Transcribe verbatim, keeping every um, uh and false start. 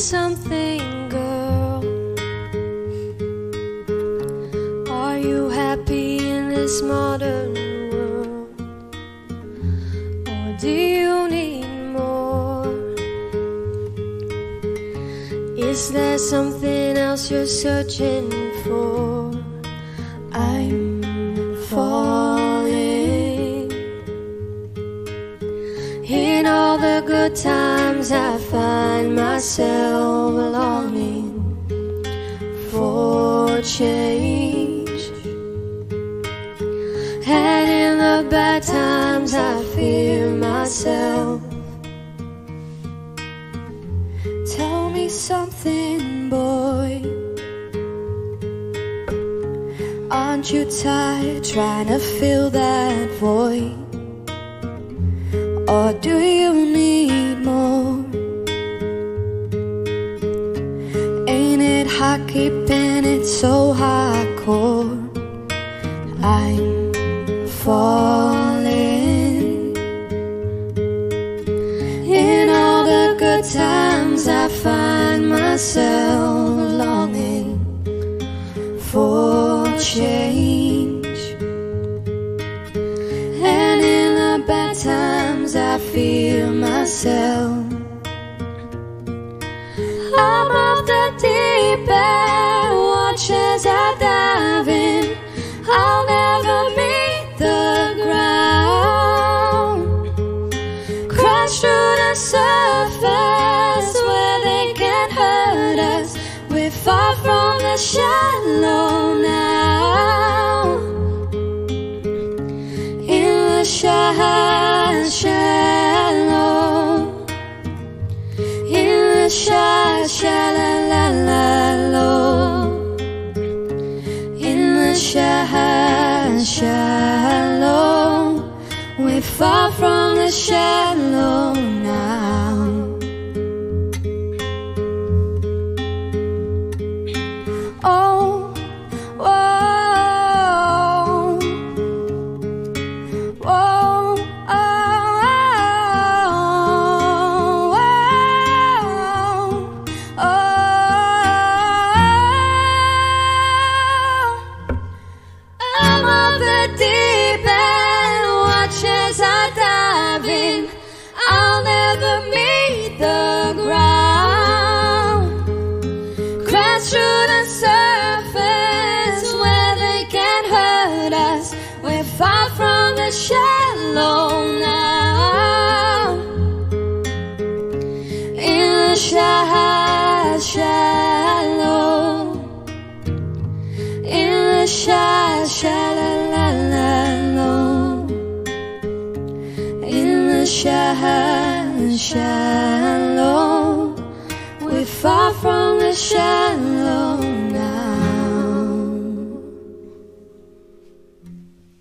something, girl. Are you happy in this modern world, or do you need more? Is there something else you're searching for? I'm falling. In all the good times I find myself longing for change, and in the bad times I fear myself. Tell me something, boy. Aren't you tired trying to fill that void? Or do you need more? Ain't it hard keeping it so hardcore? I'm falling. In all the good times I find myself longing for change, and in the bad times I feel myself. I'm off the deep end, watch as I dive in. I'll never meet the ground. Crash through the surface where they can't hurt us. We're far from the shallow now. In the shallow, shallow, in the sha sha la la la low, in the sha shallow, we're far from the shallow now. Oh, whoa, whoa. Far from the shallow now, in the sha shallow, in the sha sha la la la low, in the sha shallow, we're far from the shallow.